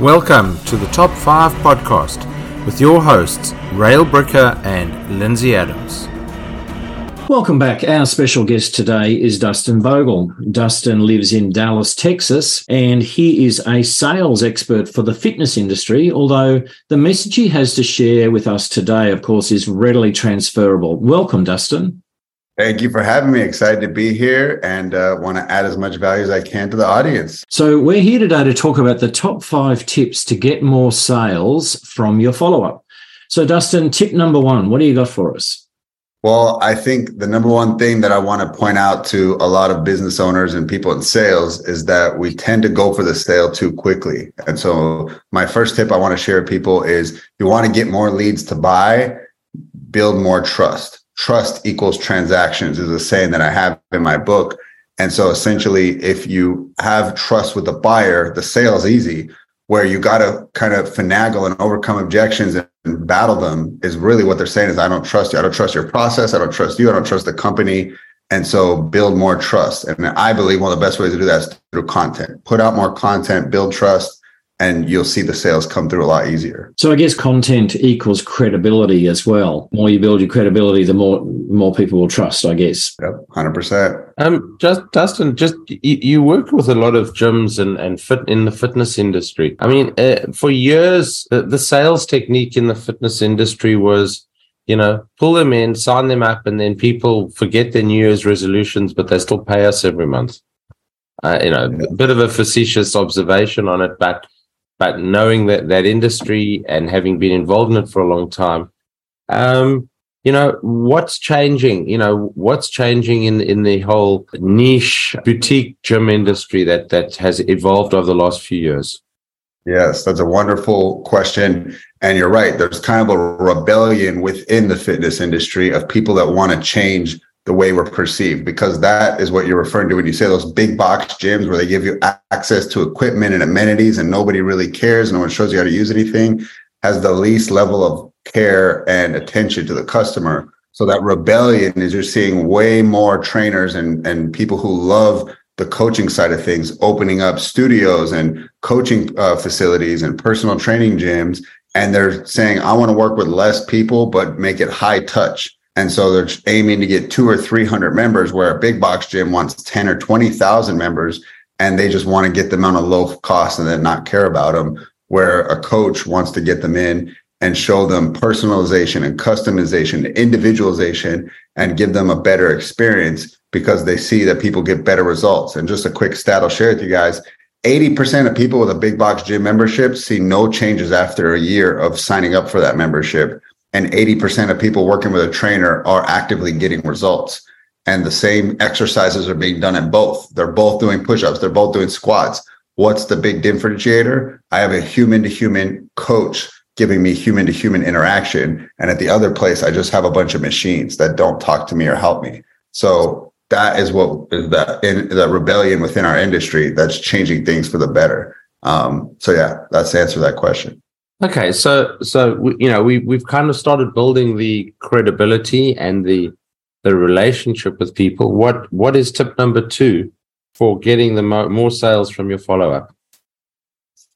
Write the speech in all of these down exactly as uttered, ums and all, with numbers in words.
Welcome to the Top five Podcast with your hosts, Rail Bricker and Lindsay Adams. Welcome back. Our special guest today is Dustin Bogle. Dustin lives in Dallas, Texas, and he is a sales expert for the fitness industry, although the message he has to share with us today, of course, is readily transferable. Welcome, Dustin. Thank you for having me. Excited to be here and uh, want to add as much value as I can to the audience. So we're here today to talk about the top five tips to get more sales from your follow-up. So Dustin, tip number one, what do you got for us? Well, I think the number one thing that I want to point out to a lot of business owners and people in sales is that we tend to go for the sale too quickly. And so my first tip I want to share with people is you want to get more leads to buy, build more trust. Trust equals transactions is a saying that I have in my book. And so essentially, if you have trust with the buyer, the sale is easy. Where you got to kind of finagle and overcome objections and battle them is really what they're saying is, I don't trust you. I don't trust your process. I don't trust you. I don't trust the company. And so build more trust. And I believe one of the best ways to do that is through content. Put out more content, build trust, and you'll see the sales come through a lot easier. So I guess content equals credibility as well. The more you build your credibility, the more more people will trust, I guess. Yep, one hundred percent. Um, just Dustin, just you, you work with a lot of gyms and, and fit in the fitness industry. I mean, uh, for years, the, the sales technique in the fitness industry was, you know, pull them in, sign them up, and then people forget their New Year's resolutions, but they still pay us every month. Uh, you know, yeah. A bit of a facetious observation on it, but But knowing that that industry and having been involved in it for a long time, um, you know, what's changing? You know, what's changing in, in the whole niche boutique gym industry that that has evolved over the last few years? Yes, that's a wonderful question. And you're right. There's kind of a rebellion within the fitness industry of people that want to change the way we're perceived, because that is what you're referring to when you say those big box gyms where they give you access to equipment and amenities and nobody really cares. No one shows you how to use anything, has the least level of care and attention to the customer. So that rebellion is you're seeing way more trainers and, and people who love the coaching side of things, opening up studios and coaching uh, facilities and personal training gyms. And they're saying, I want to work with less people, but make it high touch. And so they're aiming to get two or three hundred members, where a big box gym wants ten or twenty thousand members, and they just want to get them on a low cost and then not care about them. Where a coach wants to get them in and show them personalization and customization, individualization, and give them a better experience because they see that people get better results. And just a quick stat I'll share with you guys: eighty percent of people with a big box gym membership see no changes after a year of signing up for that membership. And eighty percent of people working with a trainer are actively getting results. And the same exercises are being done in both. They're both doing push-ups. They're both doing squats. What's the big differentiator? I have a human-to-human coach giving me human-to-human interaction. And at the other place, I just have a bunch of machines that don't talk to me or help me. So that is what is the, in, the rebellion within our industry that's changing things for the better. Um, so yeah, that's the answer to that question. Okay, so so you know we we've kind of started building the credibility and the the relationship with people. What what is tip number two for getting the mo- more sales from your follow up?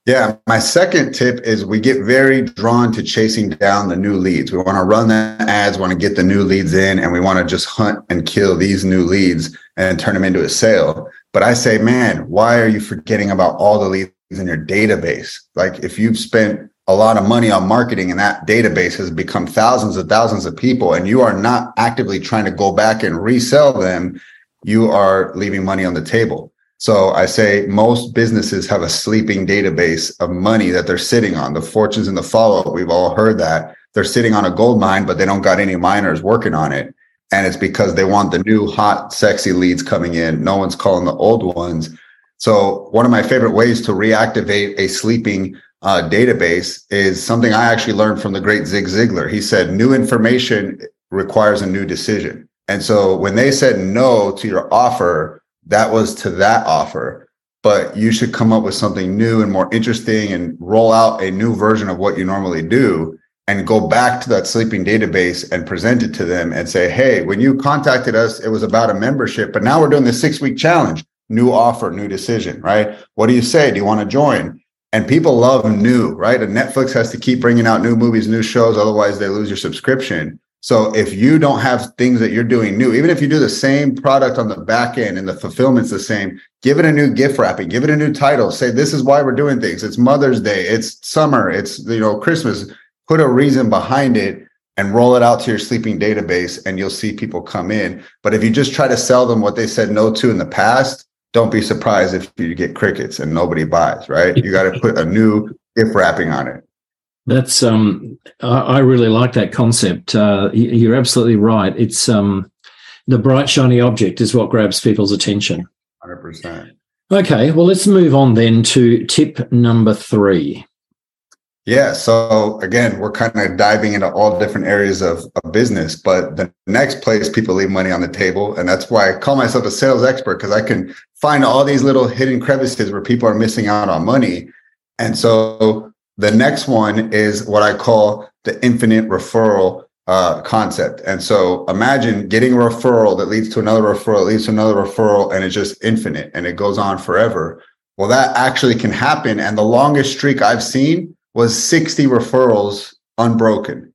Yeah, my second tip is we get very drawn to chasing down the new leads. We want to run the ads, want to get the new leads in, and we want to just hunt and kill these new leads and turn them into a sale. But I say, man, why are you forgetting about all the leads in your database? Like if you've spent a lot of money on marketing and that database has become thousands and thousands of people, and you are not actively trying to go back and resell them, you are leaving money on the table. So I say most businesses have a sleeping database of money that they're sitting on. The fortunes and the follow-up, we've all heard that. They're sitting on a gold mine, but they don't got any miners working on it. And it's because they want the new, hot, sexy leads coming in. No one's calling the old ones. So one of my favorite ways to reactivate a sleeping Uh, database is something I actually learned from the great Zig Ziglar. He said, new information requires a new decision. And so when they said no to your offer, that was to that offer, but you should come up with something new and more interesting and roll out a new version of what you normally do and go back to that sleeping database and present it to them and say, hey, when you contacted us, it was about a membership, but now we're doing the six week challenge, new offer, new decision, right? What do you say? Do you want to join? And people love new, right? And Netflix has to keep bringing out new movies, new shows. Otherwise, they lose your subscription. So if you don't have things that you're doing new, even if you do the same product on the back end and the fulfillment's the same, give it a new gift wrapping, give it a new title. Say, this is why we're doing things. It's Mother's Day. It's summer. It's, you know, Christmas. Put a reason behind it and roll it out to your sleeping database, and you'll see people come in. But if you just try to sell them what they said no to in the past, don't be surprised if you get crickets and nobody buys, right? You got to put a new gift wrapping on it. That's, um, I, I really like that concept. Uh, you're absolutely right. It's um, the bright, shiny object is what grabs people's attention. one hundred percent. Okay, well, let's move on then to tip number three. Yeah, so again, we're kind of diving into all different areas of, of business, but the next place people leave money on the table, and that's why I call myself a sales expert, because I can find all these little hidden crevices where people are missing out on money. And so the next one is what I call the infinite referral uh, concept. And so imagine getting a referral that leads to another referral, leads to another referral, and it's just infinite, and it goes on forever. Well, that actually can happen, and the longest streak I've seen was sixty referrals unbroken.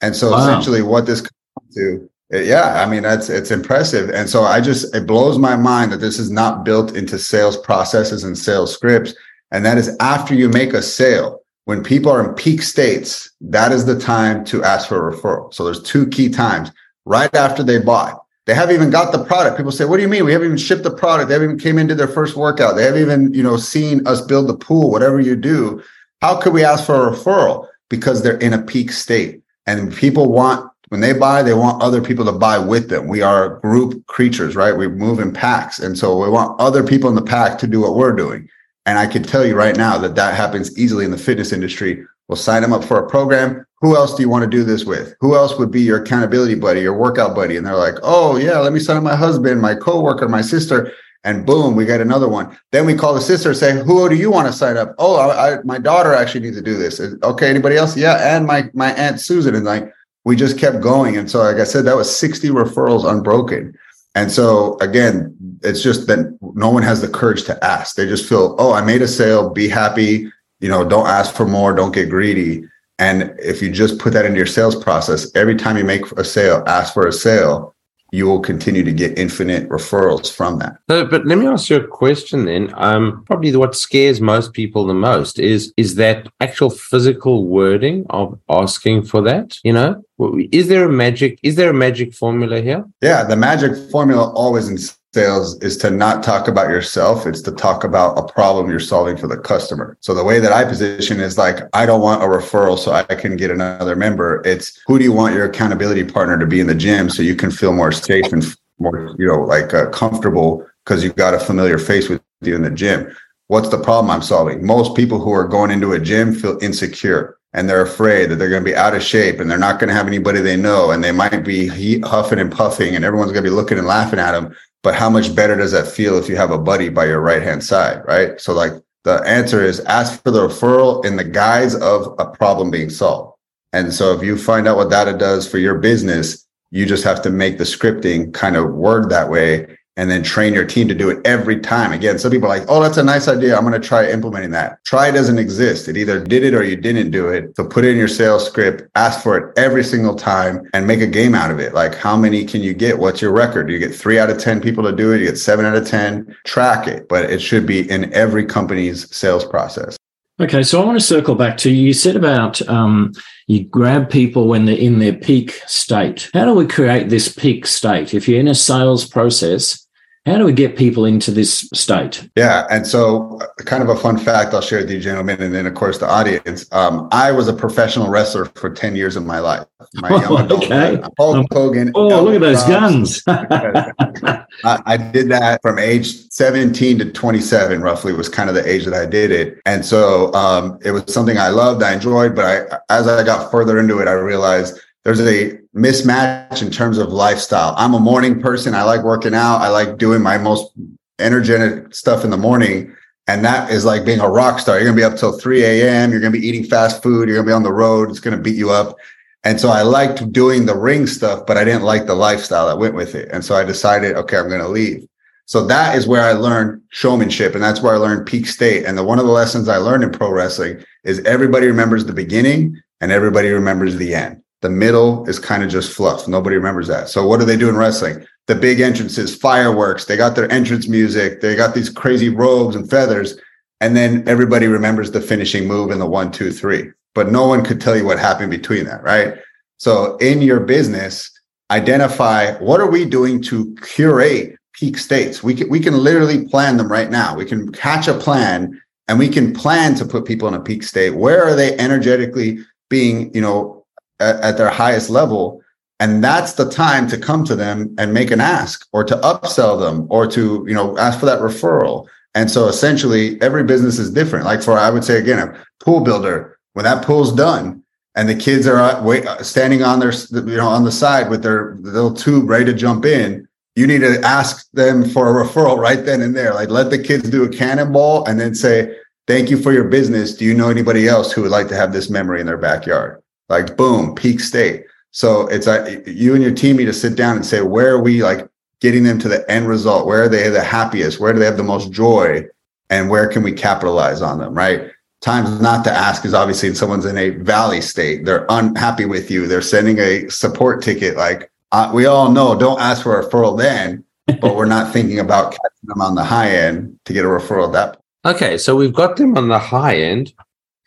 And so wow. essentially what this comes to, it, yeah, I mean, that's, it's impressive. And so I just, it blows my mind that this is not built into sales processes and sales scripts. And that is after you make a sale, when people are in peak states, that is the time to ask for a referral. So there's two key times right after they bought. They haven't even got the product. People say, what do you mean? We haven't even shipped the product. They haven't even came into their first workout. They haven't even, you know, seen us build the pool, whatever you do. How could we ask for a referral? Because they're in a peak state. And people want, when they buy, they want other people to buy with them. We are group creatures, right? We move in packs. And so we want other people in the pack to do what we're doing. And I can tell you right now that that happens easily in the fitness industry. We'll sign them up for a program. Who else do you want to do this with? Who else would be your accountability buddy, your workout buddy? And they're like, oh yeah, let me sign up my husband, my coworker, my sister. And boom, we got another one. Then we call the sister and say, who do you want to sign up? Oh, I, I, my daughter actually needs to do this. Okay, anybody else? Yeah, and my my Aunt Susan. And like, we just kept going. And so, like I said, that was sixty referrals unbroken. And so, again, it's just that no one has the courage to ask. They just feel, oh, I made a sale, be happy. You know, don't ask for more, don't get greedy. And if you just put that into your sales process, every time you make a sale, ask for a sale, you will continue to get infinite referrals from that. No, but let me ask you a question then. Um, probably what scares most people the most is is that actual physical wording of asking for that. You know, is there a magic? Is there a magic formula here? Yeah, the magic formula always in sales is to not talk about yourself. It's to talk about a problem you're solving for the customer. So the way that I position is like, I don't want a referral so I can get another member. It's who do you want your accountability partner to be in the gym so you can feel more safe and more, you know, like uh, comfortable because you've got a familiar face with you in the gym. What's the problem I'm solving? Most people who are going into a gym feel insecure. And they're afraid that they're going to be out of shape and they're not going to have anybody they know. And they might be he- huffing and puffing and everyone's going to be looking and laughing at them. But how much better does that feel if you have a buddy by your right-hand side, right? So like the answer is ask for the referral in the guise of a problem being solved. And so if you find out what data does for your business, you just have to make the scripting kind of word that way and then train your team to do it every time. Again, some people are like, oh, that's a nice idea. I'm going to try implementing that. Try doesn't exist. It either did it or you didn't do it. So put it in your sales script, ask for it every single time and make a game out of it. Like how many can you get? What's your record? Do you get three out of ten people to do it? You get seven out of ten? Track it. But it should be in every company's sales process. Okay, so I want to circle back to you. You said about um, you grab people when they're in their peak state. How do we create this peak state? If you're in a sales process, how do we get people into this state? Yeah, and so kind of a fun fact I'll share with you, gentlemen, and then, of course, the audience. Um, I was a professional wrestler for ten years of my life. My oh, okay. Adult, Hulk Hogan. Oh, Elton look at those Robbins. Guns. I, I did that from age seventeen to twenty-seven, roughly, was kind of the age that I did it. And so um, it was something I loved, I enjoyed, but I, as I got further into it, I realized there's a mismatch in terms of lifestyle. I'm a morning person. I like working out. I like doing my most energetic stuff in the morning. And that is like being a rock star. You're going to be up till three a.m. You're going to be eating fast food. You're going to be on the road. It's going to beat you up. And so I liked doing the ring stuff, but I didn't like the lifestyle that went with it. And so I decided, okay, I'm going to leave. So that is where I learned showmanship, and that's where I learned peak state. And the, one of the lessons I learned in pro wrestling is everybody remembers the beginning and everybody remembers the end. The middle is kind of just fluff. Nobody remembers that. So what do they do in wrestling? The big entrances, fireworks. They got their entrance music. They got these crazy robes and feathers. And then everybody remembers the finishing move and the one, two, three. But no one could tell you what happened between that, right? So in your business, identify what are we doing to curate peak states. We can, we can literally plan them right now. We can catch a plan and we can plan to put people in a peak state. Where are they energetically being, you know, at, at their highest level? And that's the time to come to them and make an ask, or to upsell them, or to, you know, ask for that referral. And so essentially every business is different. Like for, I would say again, a pool builder, when that pool's done and the kids are wait, standing on their, you know, on the side with their little tube ready to jump in, you need to ask them for a referral right then and there. Like, let the kids do a cannonball and then say, thank you for your business. Do you know anybody else who would like to have this memory in their backyard? Like, boom, peak state. So it's like you and your team need to sit down and say, where are we like getting them to the end result? Where are they the happiest? Where do they have the most joy? And where can we capitalize on them, right? Times not to ask is obviously someone's in a valley state. They're unhappy with you. They're sending a support ticket like, Uh, we all know, don't ask for a referral then, but we're not thinking about catching them on the high end to get a referral at that point. Okay, so we've got them on the high end.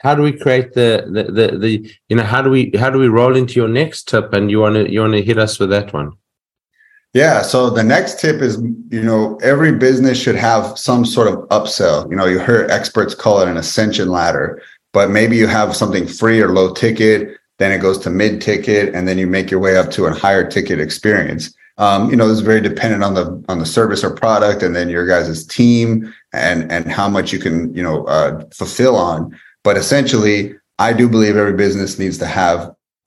How do we create the the the, the you know how do we how do we roll into your next tip? And you want to you want to hit us with that one? Yeah. So the next tip is, you know, every business should have some sort of upsell. You know, you heard experts call it an ascension ladder, but maybe you have something free or low ticket. Then it goes to mid ticket, and then you make your way up to a higher ticket experience. Um, you know, this is very dependent on the on the service or product, and then your guys' team and and how much you can, you know, uh, fulfill on. But essentially, I do believe every business needs to have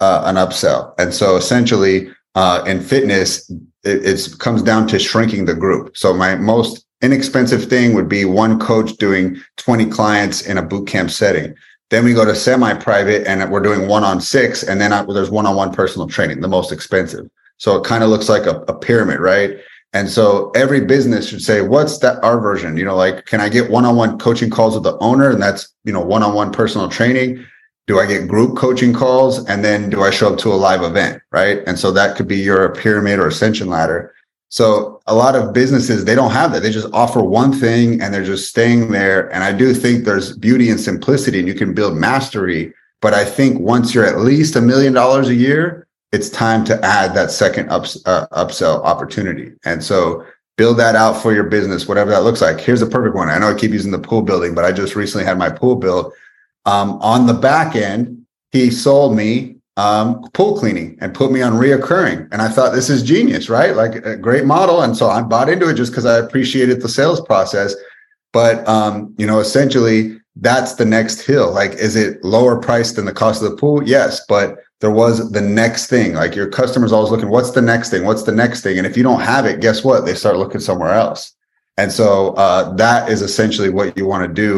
uh, an upsell. And so essentially, uh, in fitness, it it's, comes down to shrinking the group. So my most inexpensive thing would be one coach doing twenty clients in a boot camp setting. Then we go to semi-private and we're doing one on six. And then I, there's one-on-one personal training, the most expensive. So it kind of looks like a, a pyramid, right? And so every business should say, what's that, our version? You know, like, can I get one-on-one coaching calls with the owner? And that's, you know, one-on-one personal training. Do I get group coaching calls? And then do I show up to a live event, right? And so that could be your pyramid or ascension ladder. So a lot of businesses, they don't have that. They just offer one thing and they're just staying there. And I do think there's beauty in simplicity and you can build mastery. But I think once you're at least a million dollars a year, it's time to add that second ups, uh, upsell opportunity. And so build that out for your business, whatever that looks like. Here's a perfect one. I know I keep using the pool building, but I just recently had my pool build. Um, on the back end, he sold me Um, pool cleaning and put me on reoccurring. And I thought, this is genius, right? Like a great model. And so I bought into it just because I appreciated the sales process. But, um, you know, essentially that's the next hill. Like, is it lower priced than the cost of the pool? Yes. But there was the next thing. Like, your customer's always looking, what's the next thing? What's the next thing? And if you don't have it, guess what? They start looking somewhere else. And so, uh, that is essentially what you want to do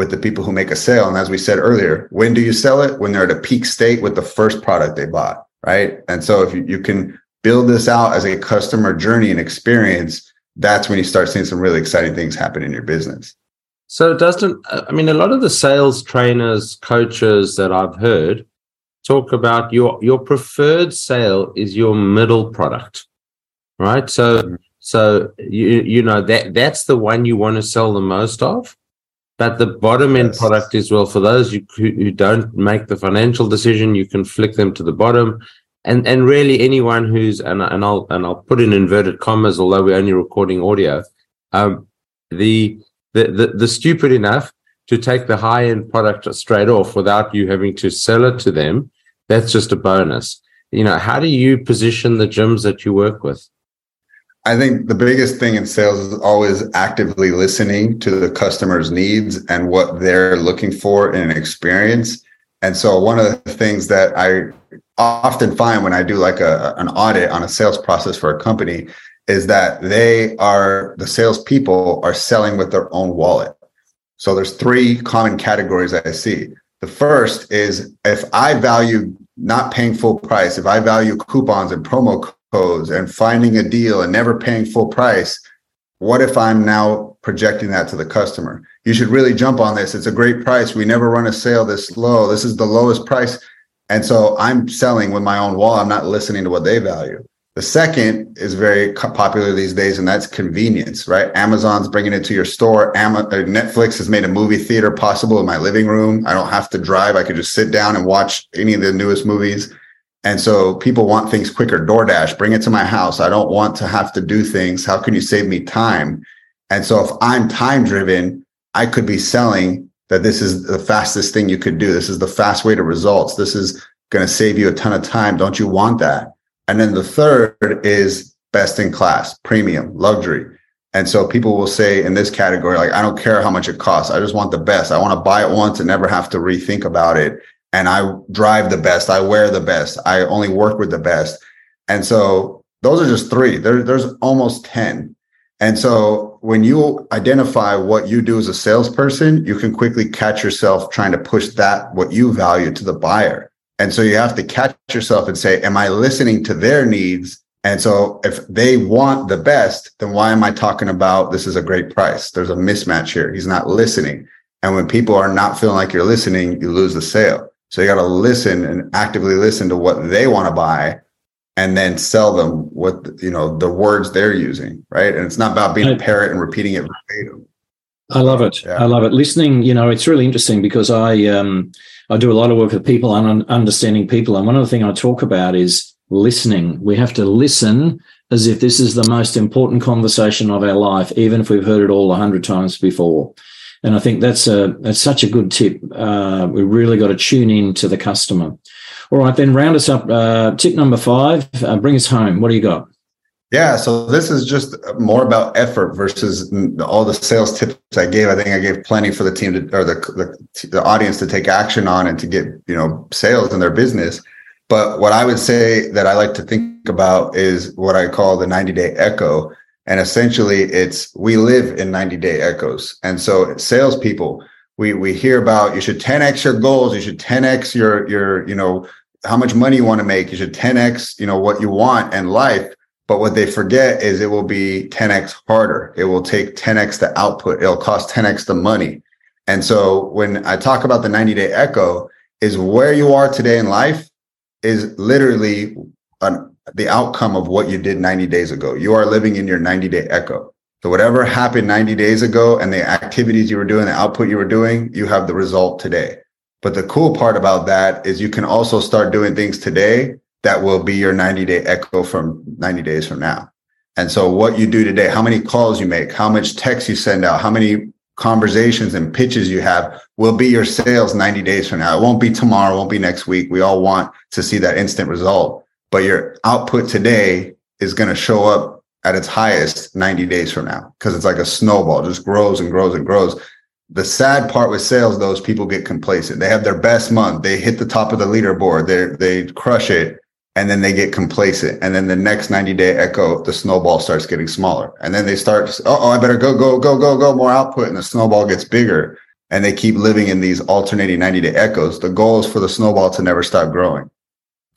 with the people who make a sale. And as we said earlier, when do you sell it? When they're at a peak state with the first product they bought, right? And so if you, you can build this out as a customer journey and experience, that's when you start seeing some really exciting things happen in your business. So Dustin, I mean, a lot of the sales trainers, coaches that I've heard talk about your, your preferred sale is your middle product, right? So, mm-hmm. so you, you know, that that's the one you want to sell the most of. But the bottom end product is, well, for those who, who don't make the financial decision, you can flick them to the bottom. And and really anyone who's, and, and, I'll, and I'll put in inverted commas, although we're only recording audio, um, the, the, the, the stupid enough to take the high-end product straight off without you having to sell it to them, that's just a bonus. You know, how do you position the gyms that you work with? I think the biggest thing in sales is always actively listening to the customer's needs and what they're looking for in an experience. And so one of the things that I often find when I do like a, an audit on a sales process for a company is that they are, the salespeople are selling with their own wallet. So there's three common categories I see. The first is, if I value not paying full price, if I value coupons and promo codes, codes and finding a deal and never paying full price, What if I'm now projecting that to the customer? You should really jump on this. It's a great price. We never run a sale this low. This is the lowest price. And so I'm selling with my own wall. I'm not listening to what they value. The second is very popular these days, and that's convenience, right? Amazon's bringing it to your store. Am- Netflix has made a movie theater possible in my living room. I don't have to drive. I could just sit down and watch any of the newest movies. And so people want things quicker. DoorDash, bring it to my house. I don't want to have to do things. How can you save me time? And so if I'm time driven, I could be selling that this is the fastest thing you could do. This is the fast way to results. This is going to save you a ton of time. Don't you want that? And then the third is best in class, premium, luxury. And so people will say in this category, like, I don't care how much it costs. I just want the best. I want to buy it once and never have to rethink about it. And I drive the best. I wear the best. I only work with the best. And so those are just three. There, there's almost ten. And so when you identify what you do as a salesperson, you can quickly catch yourself trying to push that, what you value, to the buyer. And so you have to catch yourself and say, am I listening to their needs? And so if they want the best, then why am I talking about this is a great price? There's a mismatch here. He's not listening. And when people are not feeling like you're listening, you lose the sale. So you got to listen and actively listen to what they want to buy and then sell them what, you know, the words they're using, right? And it's not about being a parrot and repeating it verbatim. I love it. Yeah. I love it. Listening, you know, it's really interesting because I um, I do a lot of work with people and understanding people. And one of the things I talk about is listening. We have to listen as if this is the most important conversation of our life, even if we've heard it all a hundred times before. And I think that's a that's such a good tip. Uh, we really got to tune in to the customer. All right, then round us up. Uh, tip number five, uh, bring us home. What do you got? Yeah, so this is just more about effort versus all the sales tips I gave. I think I gave plenty for the team to, or the, the the audience to take action on and to get, you know, sales in their business. But what I would say that I like to think about is what I call the ninety-day echo. And essentially, it's we live in ninety-day echoes. And so salespeople, we we hear about you should ten x your goals, you should ten x your your you know how much money you want to make, you should ten x you know what you want and life. But what they forget is it will be ten x harder. It will take ten x the output. It'll cost ten x the money. And so when I talk about the ninety-day echo, is where you are today in life is literally an, the outcome of what you did ninety days ago. You are living in your ninety-day echo. So whatever happened ninety days ago and the activities you were doing, the output you were doing, you have the result today. But the cool part about that is you can also start doing things today that will be your ninety-day echo from ninety days from now. And so what you do today, how many calls you make, how much text you send out, how many conversations and pitches you have will be your sales ninety days from now. It won't be tomorrow, it won't be next week. We all want to see that instant result. But your output today is going to show up at its highest ninety days from now because it's like a snowball, just grows and grows and grows. The sad part with sales, though, is people get complacent. They have their best month. They hit the top of the leaderboard. They they crush it. And then they get complacent. And then the next ninety-day echo, the snowball starts getting smaller. And then they start, oh, I better go, go, go, go, go, more output. And the snowball gets bigger. And they keep living in these alternating ninety-day echoes. The goal is for the snowball to never stop growing.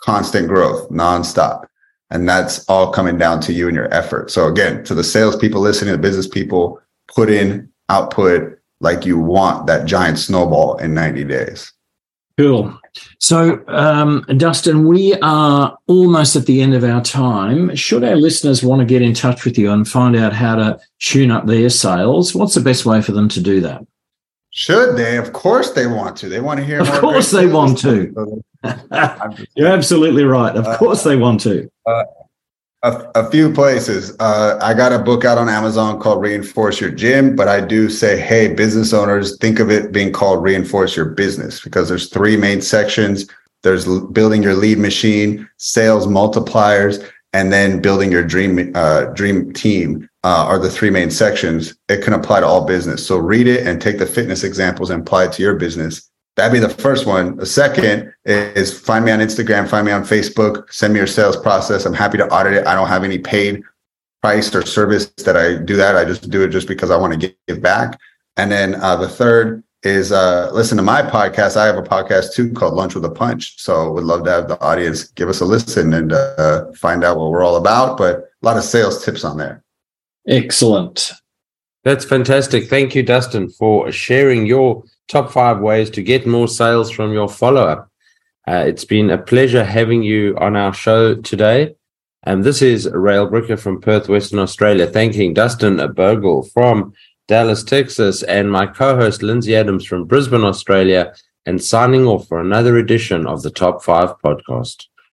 Constant growth, nonstop. And that's all coming down to you and your effort. So again, to the salespeople listening, the business people, put in output like you want that giant snowball in ninety days. Cool. So, um, Dustin, we are almost at the end of our time. Should our listeners want to get in touch with you and find out how to tune up their sales, what's the best way for them to do that? Should they? Of course they want to. They want to hear more. Of course they want to. You're absolutely right. Of course they want to. Uh, a, a few places. Uh, I got a book out on Amazon called Reinforce Your Gym, but I do say, hey, business owners, think of it being called Reinforce Your Business because there's three main sections. There's building your lead machine, sales multipliers, and then building your dream uh, dream team uh, are the three main sections. It can apply to all business. So read it and take the fitness examples and apply it to your business. That'd be the first one. The second is find me on Instagram, find me on Facebook, send me your sales process. I'm happy to audit it. I don't have any paid price or service that I do that. I just do it just because I want to give back. And then uh, the third is uh, listen to my podcast. I have a podcast too called Lunch with a Punch. So would love to have the audience give us a listen and uh, find out what we're all about. But a lot of sales tips on there. Excellent. That's fantastic. Thank you, Dustin, for sharing your top five ways to get more sales from your follow-up. Uh, it's been a pleasure having you on our show today. And this is Rail Bricker from Perth, Western Australia, thanking Dustin Bogle from Dallas, Texas, and my co-host Lindsay Adams from Brisbane, Australia, and signing off for another edition of the Top five Podcast.